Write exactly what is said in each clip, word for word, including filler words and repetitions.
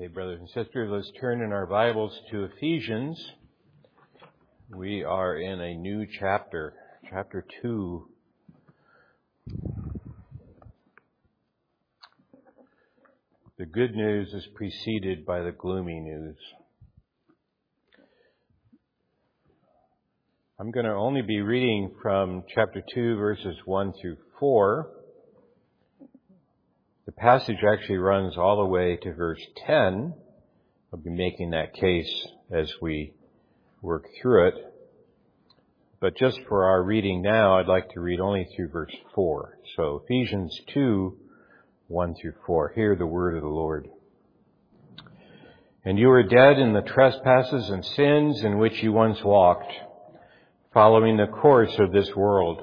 Okay, brothers and sisters, let's turn in our Bibles to Ephesians. We are in a new chapter, chapter two. The good news is preceded by the gloomy news. I'm going to only be reading from chapter two, verses one through four. The passage actually runs all the way to verse ten. I'll be making that case as we work through it. But just for our reading now, I'd like to read only through verse four. So Ephesians two, one through four. Hear the word of the Lord. "And you were dead in the trespasses and sins in which you once walked, following the course of this world,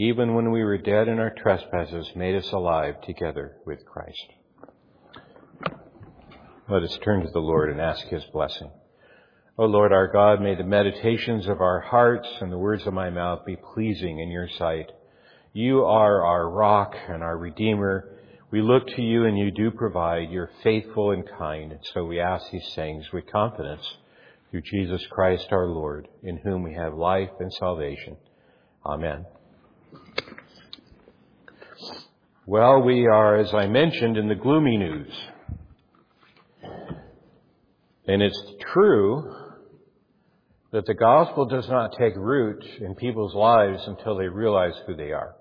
even when we were dead in our trespasses, made us alive together with Christ." Let us turn to the Lord and ask his blessing. O Lord our God, may the meditations of our hearts and the words of my mouth be pleasing in your sight. You are our rock and our Redeemer. We look to you and you do provide. You're faithful and kind. And so we ask these things with confidence through Jesus Christ our Lord, in whom we have life and salvation. Amen. Well, we are, as I mentioned, in the gloomy news. And it's true that the gospel does not take root in people's lives until they realize who they are.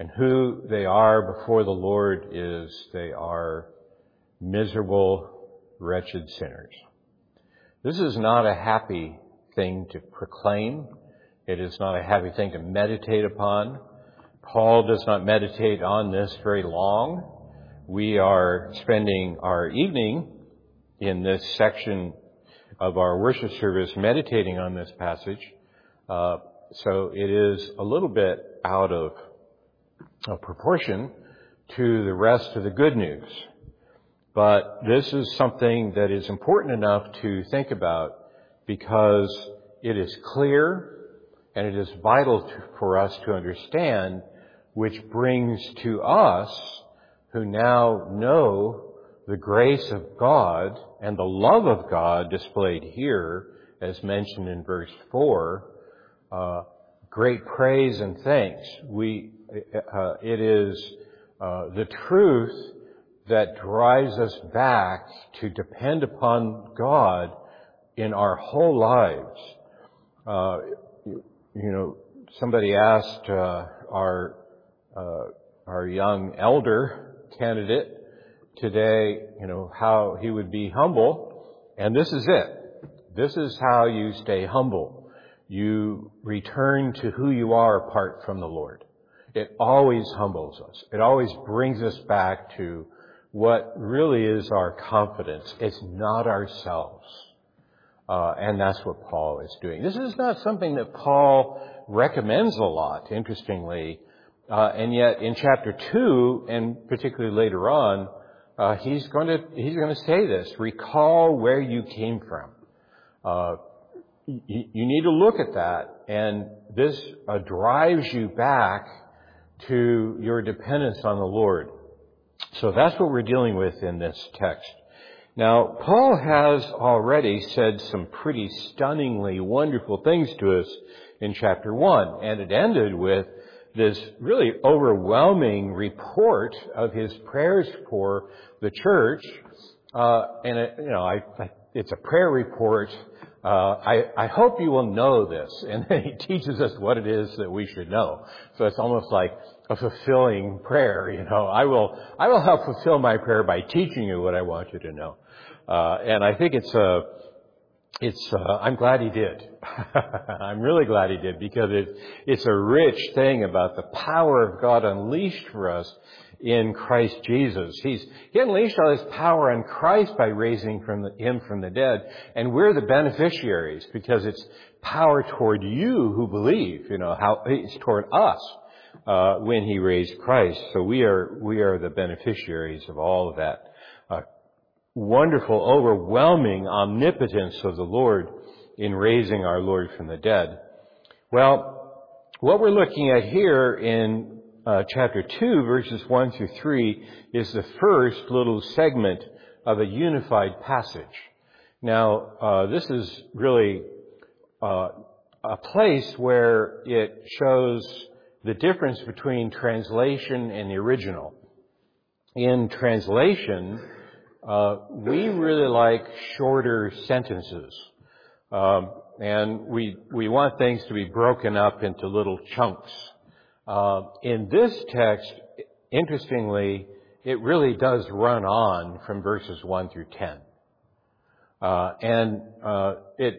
And who they are before the Lord is they are miserable, wretched sinners. This is not a happy thing to proclaim. It is not a happy thing to meditate upon. Paul does not meditate on this very long. We are spending our evening in this section of our worship service meditating on this passage. Uh, so it is a little bit out of, of proportion to the rest of the good news. But this is something that is important enough to think about because it is clear. And it is vital to, for us to understand, which brings to us who now know the grace of God and the love of God displayed here, as mentioned in verse four, uh, great praise and thanks. We, uh, it is uh, the truth that drives us back to depend upon God in our whole lives. Uh, You know, somebody asked uh, our uh, our young elder candidate today, you know, how he would be humble. And this is it. This is how you stay humble. You return to who you are apart from the Lord. It always humbles us. It always brings us back to what really is our confidence. It's not ourselves. Uh, and that's what Paul is doing. This is not something that Paul recommends a lot, interestingly. Uh, and yet in chapter two, and particularly later on, uh, he's going to, he's going to say this. Recall where you came from. Uh, y- you need to look at that. And this uh, drives you back to your dependence on the Lord. So that's what we're dealing with in this text. Now, Paul has already said some pretty stunningly wonderful things to us in chapter one, and it ended with this really overwhelming report of his prayers for the church. Uh, and, it, you know, I, I, it's a prayer report. Uh, I, I hope you will know this. And then he teaches us what it is that we should know. So it's almost like a fulfilling prayer, you know. I will, I will help fulfill my prayer by teaching you what I want you to know. Uh, and I think it's, uh, it's, uh, I'm glad he did. I'm really glad he did because it, it's a rich thing about the power of God unleashed for us in Christ Jesus. He's, he unleashed all his power on Christ by raising from the, him from the dead. And we're the beneficiaries because it's power toward you who believe, you know, how it's toward us uh, when he raised Christ. So we are, we are the beneficiaries of all of that uh, wonderful, overwhelming omnipotence of the Lord in raising our Lord from the dead. Well, what we're looking at here in uh, chapter two, verses one through three, is the first little segment of a unified passage. Now, uh, this is really uh, a place where it shows the difference between translation and the original. In translation, uh, we really like shorter sentences. Um, And we, we want things to be broken up into little chunks. Uh, in this text, interestingly, it really does run on from verses one through ten. Uh, and, uh, it,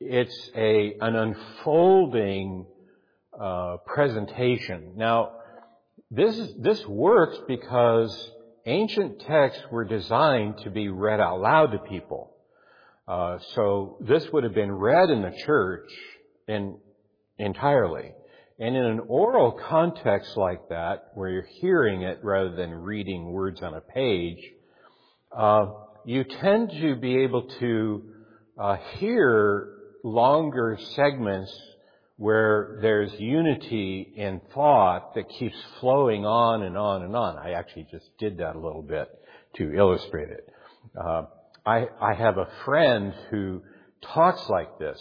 it's a, an unfolding, uh, presentation. Now, this is, this works because ancient texts were designed to be read out loud to people. Uh, so this would have been read in the church in, entirely. And in an oral context like that, where you're hearing it rather than reading words on a page, uh, you tend to be able to uh, hear longer segments where there's unity in thought that keeps flowing on and on and on. I actually just did that a little bit to illustrate it. Uh, I, I have a friend who talks like this.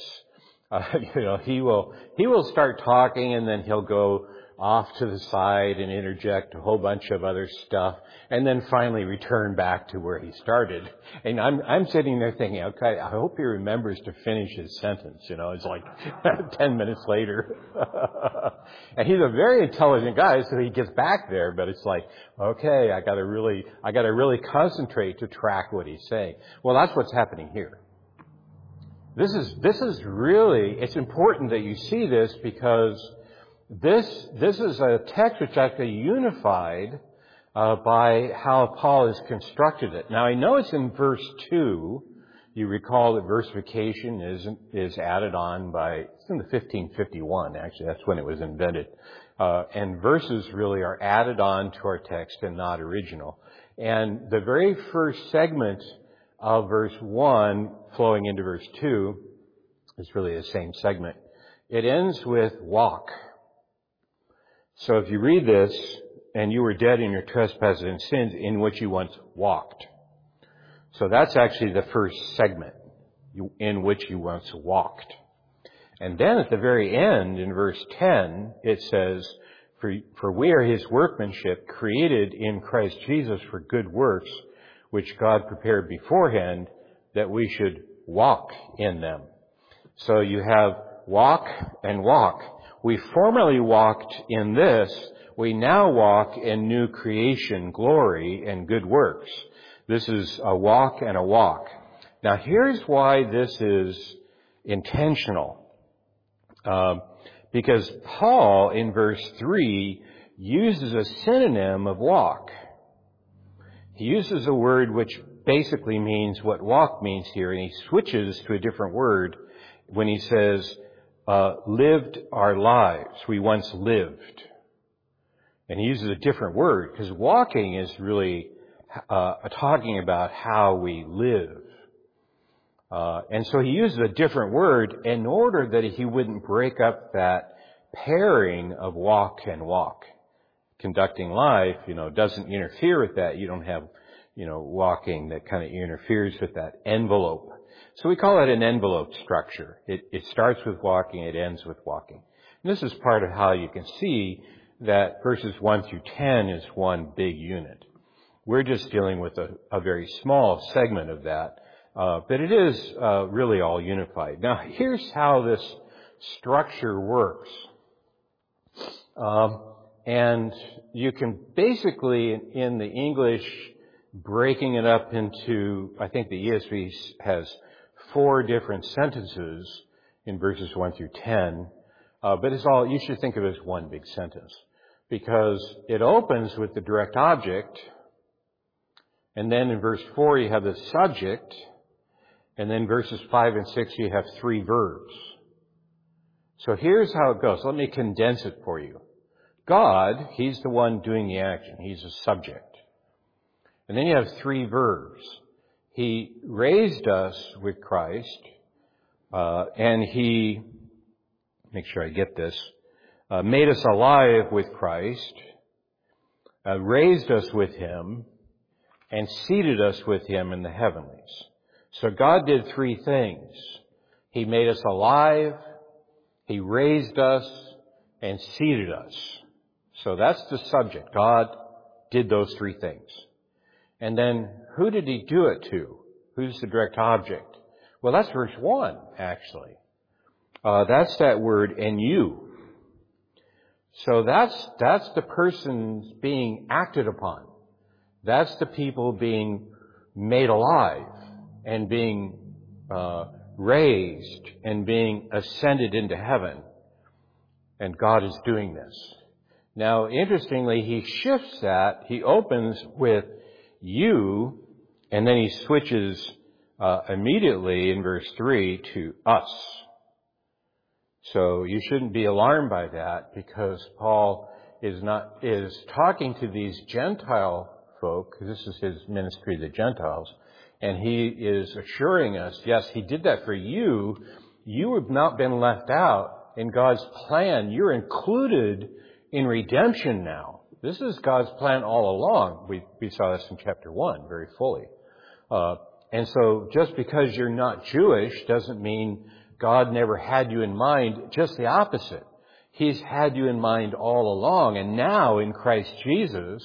Uh, you know, he will, he will start talking and then he'll go off to the side and interject a whole bunch of other stuff and then finally return back to where he started. And I'm, I'm sitting there thinking, okay, I hope he remembers to finish his sentence. You know, it's like ten minutes later. And he's a very intelligent guy, so he gets back there, but it's like, okay, I gotta really, I gotta really concentrate to track what he's saying. Well, that's what's happening here. This is, this is really, it's important that you see this because This this is a text which actually unified uh, by how Paul has constructed it. Now, I know it's in verse two. You recall that versification is is added on by, it's in the fifteen fifty-one, actually. That's when it was invented. Uh, and verses really are added on to our text and not original. And the very first segment of verse one flowing into verse two is really the same segment. It ends with walk. So if you read this, and you were dead in your trespasses and sins in which you once walked. So that's actually the first segment, in which you once walked. And then at the very end, in verse ten, it says, For, for we are his workmanship, created in Christ Jesus for good works, which God prepared beforehand, that we should walk in them. So you have walk and walk. We formerly walked in this, we now walk in new creation, glory, and good works. This is a walk and a walk. Now, here's why this is intentional. Um, because Paul, in verse three, uses a synonym of walk. He uses a word which basically means what walk means here, and he switches to a different word when he says, Uh, lived our lives. We once lived. And he uses a different word because walking is really uh, talking about how we live. Uh, and so he uses a different word in order that he wouldn't break up that pairing of walk and walk. Conducting life, you know, doesn't interfere with that. You don't have, you know, walking that kind of interferes with that envelope. So we call it an envelope structure. It, it starts with walking, it ends with walking. And this is part of how you can see that verses one through ten is one big unit. We're just dealing with a, a very small segment of that, uh, but it is uh, really all unified. Now, here's how this structure works. Um, and you can basically, in, in the English, breaking it up into, I think the E S V has four different sentences in verses one through ten, uh, but it's all, you should think of it as one big sentence. because it opens with the direct object, and then in verse four you have the subject, and then verses five and six you have three verbs. So here's how it goes. Let me condense it for you. God, He's the one doing the action. He's a subject. And then you have three verbs. He raised us with Christ, uh, and He, make sure I get this, uh, made us alive with Christ, uh, raised us with Him, and seated us with Him in the heavenlies. So God did three things. He made us alive, He raised us, and seated us. So that's the subject. God did those three things. And then who did He do it to? Who's the direct object? Well, that's verse one, actually. Uh, that's that word, and you. So that's, that's the persons being acted upon. That's the people being made alive and being uh raised and being ascended into heaven. And God is doing this. Now, interestingly, He shifts that. He opens with you, and then He switches uh, immediately in verse three to us. So you shouldn't be alarmed by that, because Paul is not is talking to these Gentile folk. This is his ministry to the Gentiles. And he is assuring us, yes, He did that for you. You have not been left out in God's plan. You're included in redemption now. This is God's plan all along. We, we saw this in chapter one very fully. Uh, and so just because you're not Jewish doesn't mean God never had you in mind. Just the opposite. He's had you in mind all along. And now in Christ Jesus,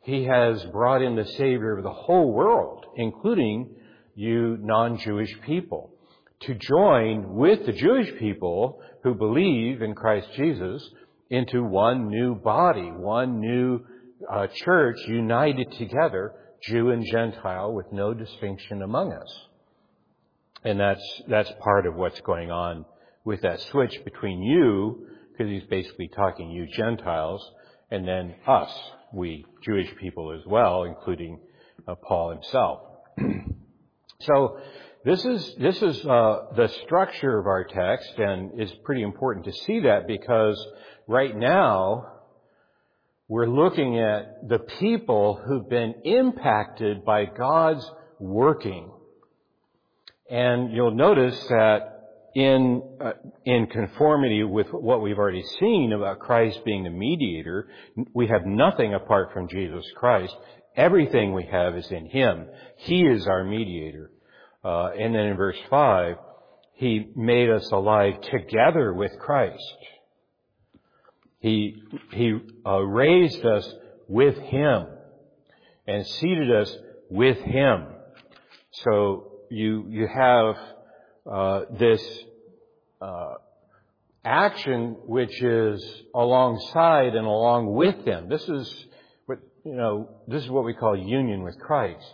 He has brought in the Savior of the whole world, including you non-Jewish people, to join with the Jewish people who believe in Christ Jesus into one new body, one new uh, church united together, Jew and Gentile, with no distinction among us. And that's that's part of what's going on with that switch between you, because he's basically talking you Gentiles, and then us. We Jewish people as well, including uh, Paul himself. So this is this is uh, the structure of our text, and it's pretty important to see that, because right now we're looking at the people who've been impacted by God's working, and you'll notice that in uh, in conformity with what we've already seen about Christ being the mediator, we have nothing apart from Jesus Christ. Everything we have is in Him. He is our mediator. Uh, and then in verse five, He made us alive together with Christ. He He uh, raised us with Him and seated us with Him. So you you have Uh, this uh, action which is alongside and along with Him. This is what you know. This is what we call union with Christ,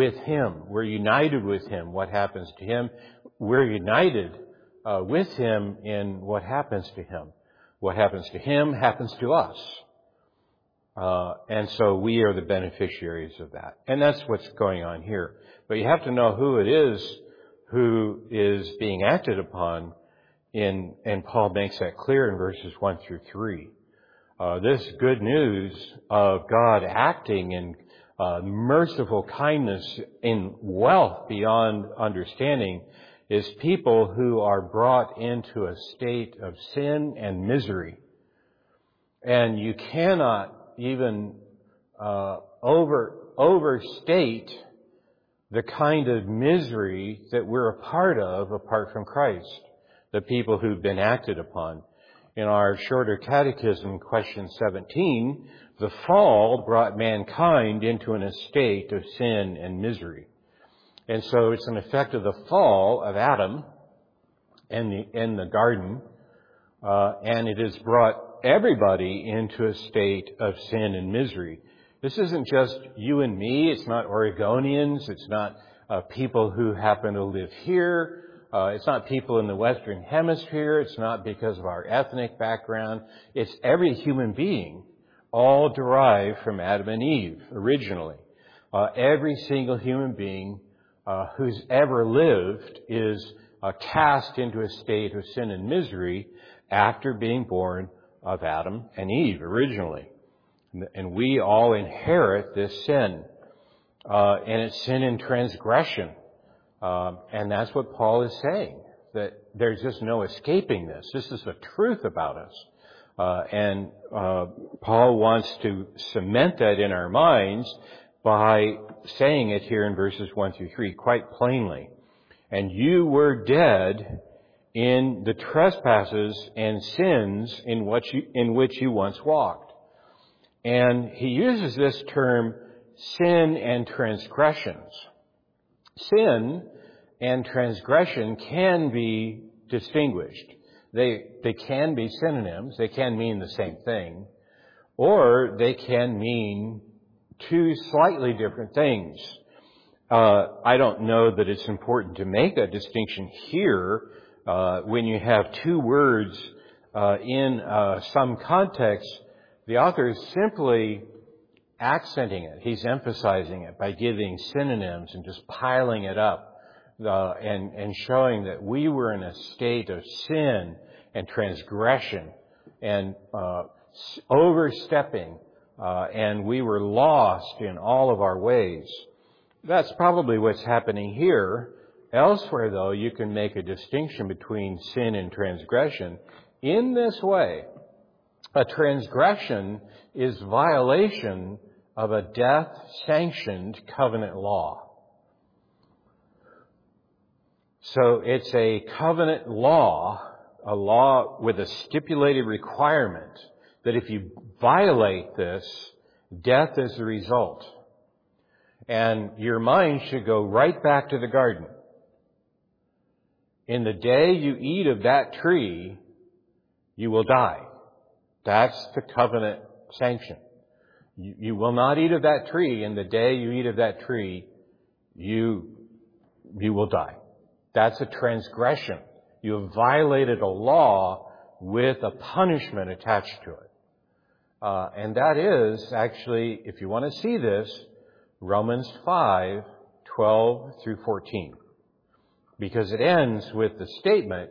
with Him. We're united with Him. What happens to Him? We're united uh, with Him in what happens to Him. What happens to Him happens to us, uh, and so we are the beneficiaries of that. And that's what's going on here. But you have to know who it is who is being acted upon, in, and Paul makes that clear in verses one through three. Uh, this good news of God acting in uh, merciful kindness in wealth beyond understanding is people who are brought into a state of sin and misery. And you cannot even uh, over overstate the kind of misery that we're a part of apart from Christ, the people who've been acted upon. In our shorter catechism, question seventeen, the fall brought mankind into an estate of sin and misery. And so it's an effect of the fall of Adam and the, in the garden, uh, and it has brought everybody into a state of sin and misery. This isn't just you and me. It's not Oregonians. It's not uh, people who happen to live here. Uh, it's not people in the Western Hemisphere. It's not because of our ethnic background. It's every human being all derived from Adam and Eve originally. Uh, every single human being uh, who's ever lived is uh, cast into a state of sin and misery after being born of Adam and Eve originally. And we all inherit this sin. Uh, and it's sin and transgression. Um, and that's what Paul is saying, that there's just no escaping this. This is the truth about us. Uh, and uh, Paul wants to cement that in our minds by saying it here in verses one through three quite plainly. And you were dead in the trespasses and sins in, what you, in which you once walked. And he uses this term, sin and transgressions. Sin and transgression can be distinguished. They they can be synonyms. They can mean the same thing. Or they can mean two slightly different things. Uh, I don't know that it's important to make that distinction here uh, when you have two words uh, in uh, some context. The author is simply accenting it. He's emphasizing it by giving synonyms and just piling it up uh, and, and showing that we were in a state of sin and transgression and uh, overstepping uh, and we were lost in all of our ways. That's probably what's happening here. Elsewhere, though, you can make a distinction between sin and transgression in this way. A transgression is violation of a death-sanctioned covenant law. So it's a covenant law, a law with a stipulated requirement that if you violate this, death is the result. And your mind should go right back to the garden. In the day you eat of that tree, you will die. That's the covenant sanction. You, you will not eat of that tree, and the day you eat of that tree, you you will die. That's a transgression. You have violated a law with a punishment attached to it. Uh, and that is actually, if you want to see this, Romans five, twelve through fourteen. Because it ends with the statement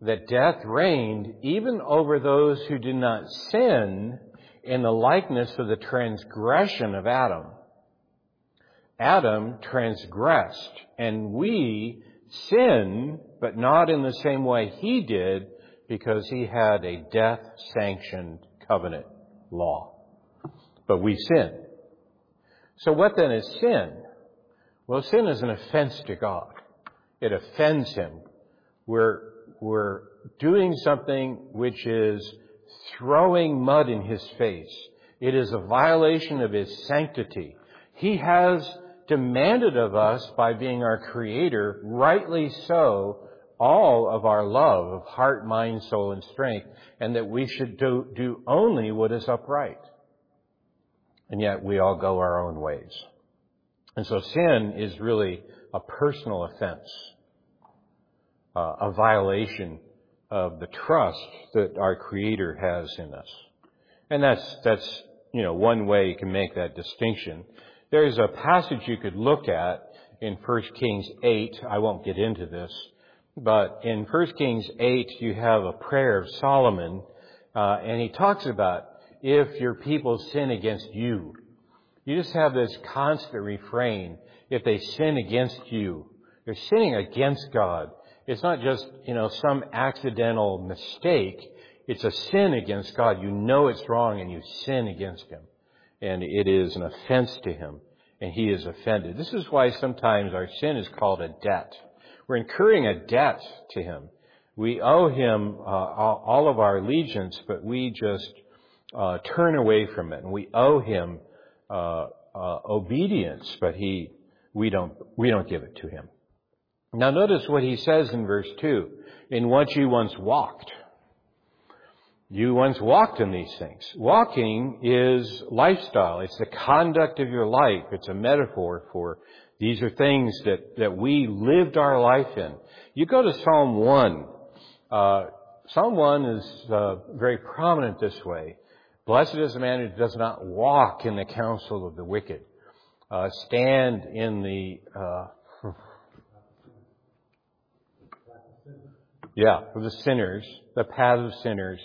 that death reigned even over those who did not sin in the likeness of the transgression of Adam. Adam transgressed, and we sin, but not in the same way he did, because he had a death-sanctioned covenant law. But we sin. So what then is sin? Well, sin is an offense to God. It offends him. We're We're doing something which is throwing mud in his face. It is a violation of his sanctity. He has demanded of us, by being our creator, rightly so, all of our love of heart, mind, soul, and strength, and that we should do, do only what is upright. And yet we all go our own ways. And so sin is really a personal offense. Uh, a violation of the trust that our Creator has in us. And that's, that's, you know, one way you can make that distinction. There's a passage you could look at in First Kings eight. I won't get into this, but in First Kings eight, you have a prayer of Solomon, uh, and he talks about if your people sin against you. You just have this constant refrain, if they sin against you. They're sinning against God. It's not just, you know, some accidental mistake. It's a sin against God. You know it's wrong and you sin against him. And it is an offense to him. And he is offended. This is why sometimes our sin is called a debt. We're incurring a debt to him. We owe him uh, all of our allegiance, but we just uh, turn away from it. And we owe him uh, uh, obedience, but he, we don't, we don't give it to him. Now notice what he says in verse two. In what you once walked. You once walked in these things. Walking is lifestyle. It's the conduct of your life. It's a metaphor for these are things that, that we lived our life in. You go to Psalm one. Uh, Psalm one is uh, very prominent this way. Blessed is the man who does not walk in the counsel of the wicked, uh, stand in the, uh, yeah, of the sinners, the path of sinners,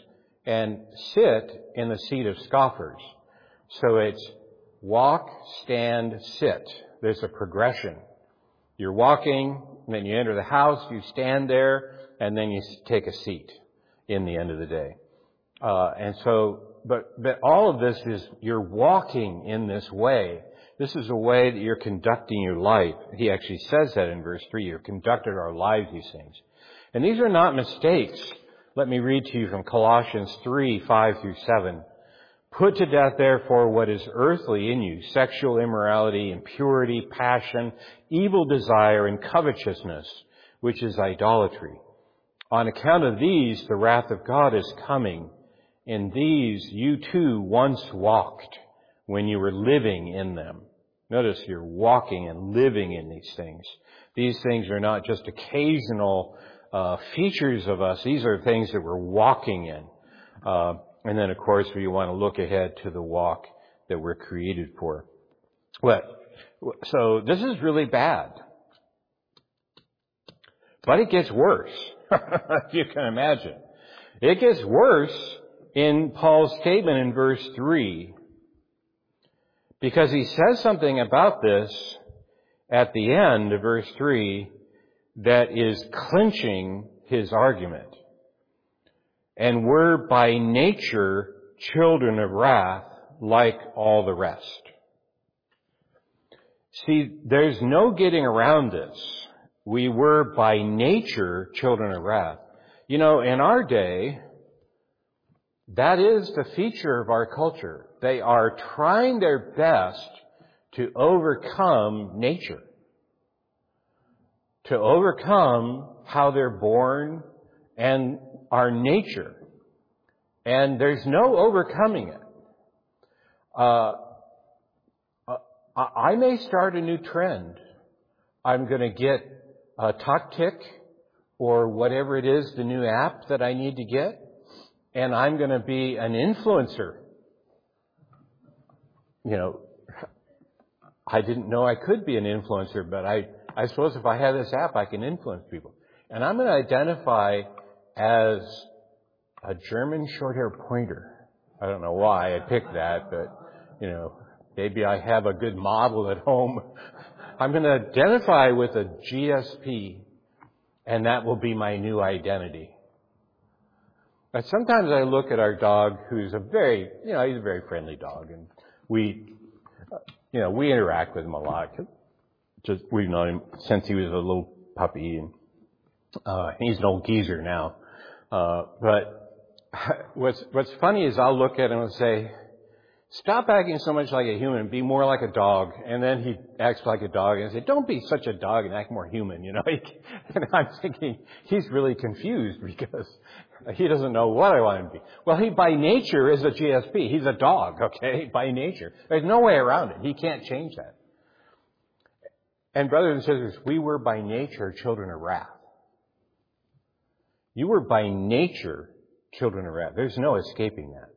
and sit in the seat of scoffers. So it's walk, stand, sit. There's a progression. You're walking, and then you enter the house, you stand there, and then you take a seat in the end of the day. Uh, and so, But, but all of this is, you're walking in this way. This is a way that you're conducting your life. He actually says that in verse three. You're conducted our lives, these things. And these are not mistakes. Let me read to you from Colossians three, five through seven. Put to death, therefore, what is earthly in you, sexual immorality, impurity, passion, evil desire, and covetousness, which is idolatry. On account of these, the wrath of God is coming. In these you too once walked when you were living in them. Notice you're walking and living in these things. These things are not just occasional uh, features of us. These are things that we're walking in. Uh, and then, of course, we want to look ahead to the walk that we're created for. But, so this is really bad. But it gets worse. You can imagine. It gets worse. In Paul's statement in verse three, because he says something about this at the end of verse three that is clinching his argument. And we're by nature children of wrath like all the rest. See, there's no getting around this. We were by nature children of wrath. You know, in our day, that is the feature of our culture. They are trying their best to overcome nature, to overcome how they're born and our nature. And there's no overcoming it. Uh, I may start a new trend. I'm going to get a TalkTick or whatever it is, the new app that I need to get. And I'm going to be an influencer. You know, I didn't know I could be an influencer, but I, I suppose if I have this app, I can influence people. And I'm going to identify as a German short-hair pointer. I don't know why I picked that, but, you know, maybe I have a good model at home. I'm going to identify with a G S P, and that will be my new identity. But sometimes I look at our dog, who's a very, you know, he's a very friendly dog, and we, you know, we interact with him a lot. Just, we've known him since he was a little puppy, and uh, he's an old geezer now. Uh, but what's what's funny is I'll look at him and say, "Stop acting so much like a human, be more like a dog." And then he acts like a dog, and I say, "Don't be such a dog and act more human." You know, and I'm thinking he's really confused because he doesn't know what I want him to be. Well, he by nature is a G S P. He's a dog, okay, by nature. There's no way around it. He can't change that. And brothers and sisters, we were by nature children of wrath. You were by nature children of wrath. There's no escaping that.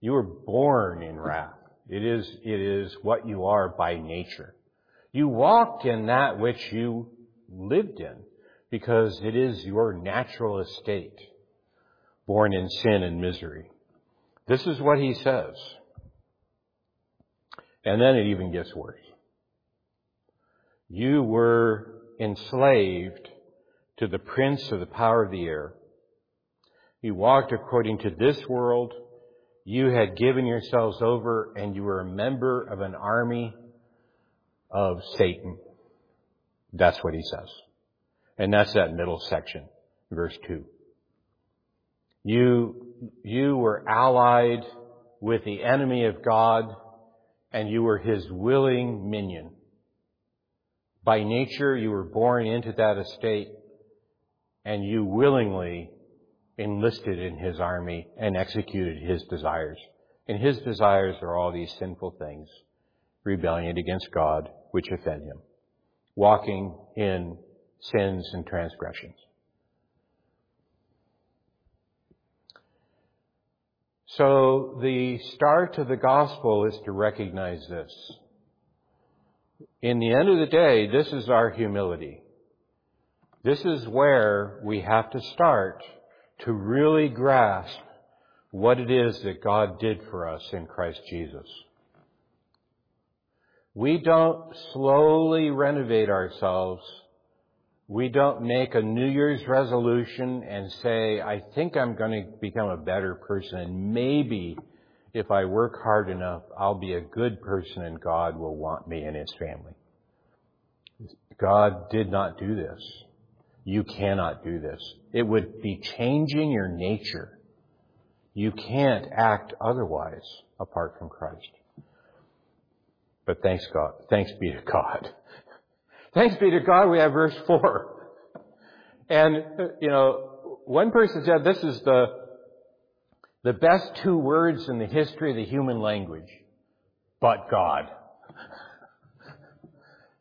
You were born in wrath. It is, it is what you are by nature. You walked in that which you lived in because it is your natural estate. Born in sin and misery. This is what he says. And then it even gets worse. You were enslaved to the prince of the power of the air. You walked according to this world. You had given yourselves over, and you were a member of an army of Satan. That's what he says. And that's that middle section, verse two. You, you were allied with the enemy of God, and you were his willing minion. By nature, you were born into that estate, and you willingly enlisted in his army and executed his desires. And his desires are all these sinful things, rebellion against God, which offend him, walking in sins and transgressions. So the start of the gospel is to recognize this. In the end of the day, this is our humility. This is where we have to start to really grasp what it is that God did for us in Christ Jesus. We don't slowly renovate ourselves. We don't make a New Year's resolution and say, I think I'm going to become a better person, and maybe if I work hard enough, I'll be a good person and God will want me and His family. God did not do this. You cannot do this. It would be changing your nature. You can't act otherwise apart from Christ. But thanks God. Thanks be to God. Thanks be to God, we have verse four. And, you know, one person said this is the the best two words in the history of the human language. But God.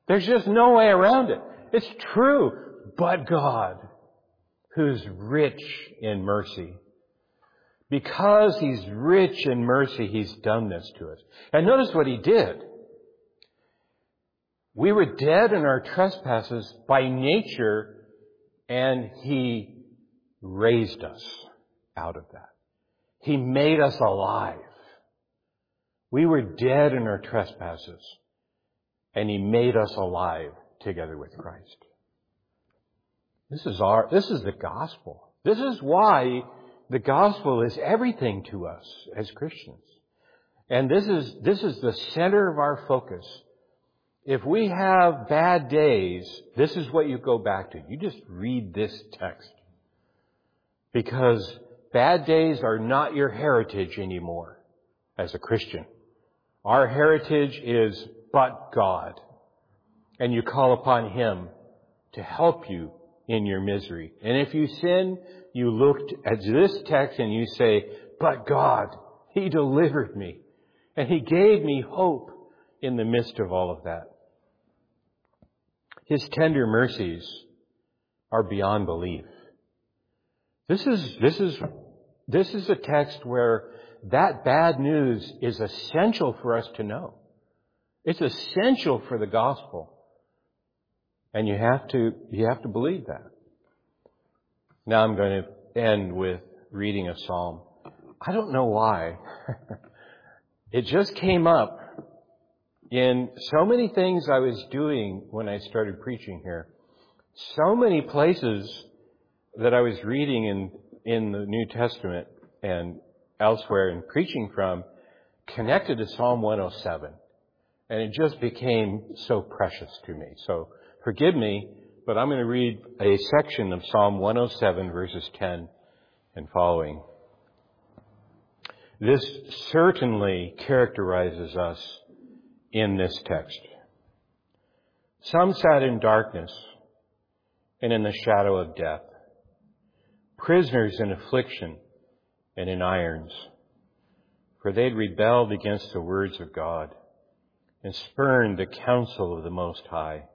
There's just no way around it. It's true. But God, who's rich in mercy. Because He's rich in mercy, He's done this to us. And notice what He did. We were dead in our trespasses by nature, and He raised us out of that. He made us alive. We were dead in our trespasses, and He made us alive together with Christ. This is our, this is the gospel. This is why the gospel is everything to us as Christians. And this is, this is the center of our focus. If we have bad days, this is what you go back to. You just read this text. Because bad days are not your heritage anymore as a Christian. Our heritage is but God. And you call upon Him to help you in your misery. And if you sin, you look at this text and you say, but God, He delivered me. And He gave me hope in the midst of all of that. His tender mercies are beyond belief. This is, this is, this is a text where that bad news is essential for us to know. It's essential for the gospel. And you have to, you have to believe that. Now I'm going to end with reading a psalm. I don't know why. It just came up in so many things I was doing when I started preaching here, so many places that I was reading in, in the New Testament and elsewhere and preaching from connected to Psalm one oh seven. And it just became so precious to me. So forgive me, but I'm going to read a section of Psalm one oh seven, verses ten and following. This certainly characterizes us in this text. Some sat in darkness and in the shadow of death, prisoners in affliction and in irons, for they'd rebelled against the words of God and spurned the counsel of the Most High.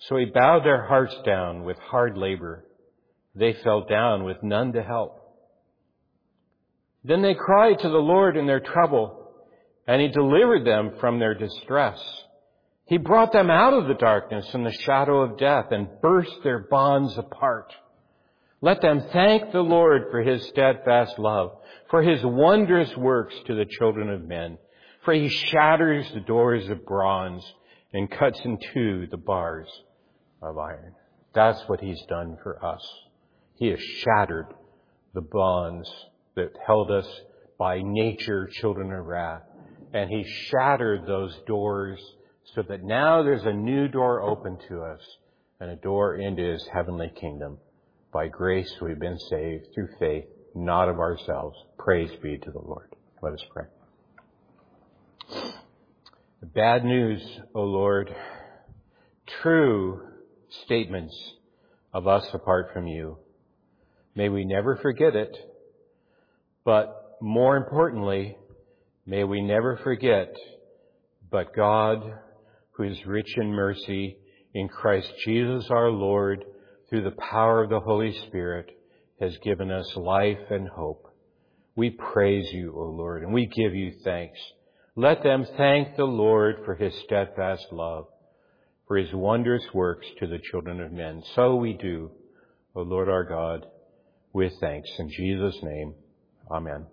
So He bowed their hearts down with hard labor. They fell down with none to help. Then they cried to the Lord in their trouble, and He delivered them from their distress. He brought them out of the darkness and the shadow of death and burst their bonds apart. Let them thank the Lord for His steadfast love, for His wondrous works to the children of men. For He shatters the doors of bronze and cuts in two the bars of iron. That's what He's done for us. He has shattered the bonds that held us by nature, children of wrath. And He shattered those doors so that now there's a new door open to us and a door into His heavenly kingdom. By grace we've been saved through faith, not of ourselves. Praise be to the Lord. Let us pray. Bad news, O Lord. True statements of us apart from You. May we never forget it. But more importantly, may we never forget, but God, who is rich in mercy, in Christ Jesus our Lord, through the power of the Holy Spirit, has given us life and hope. We praise you, O Lord, and we give you thanks. Let them thank the Lord for his steadfast love, for his wondrous works to the children of men. So we do, O Lord our God, with thanks. In Jesus' name, amen.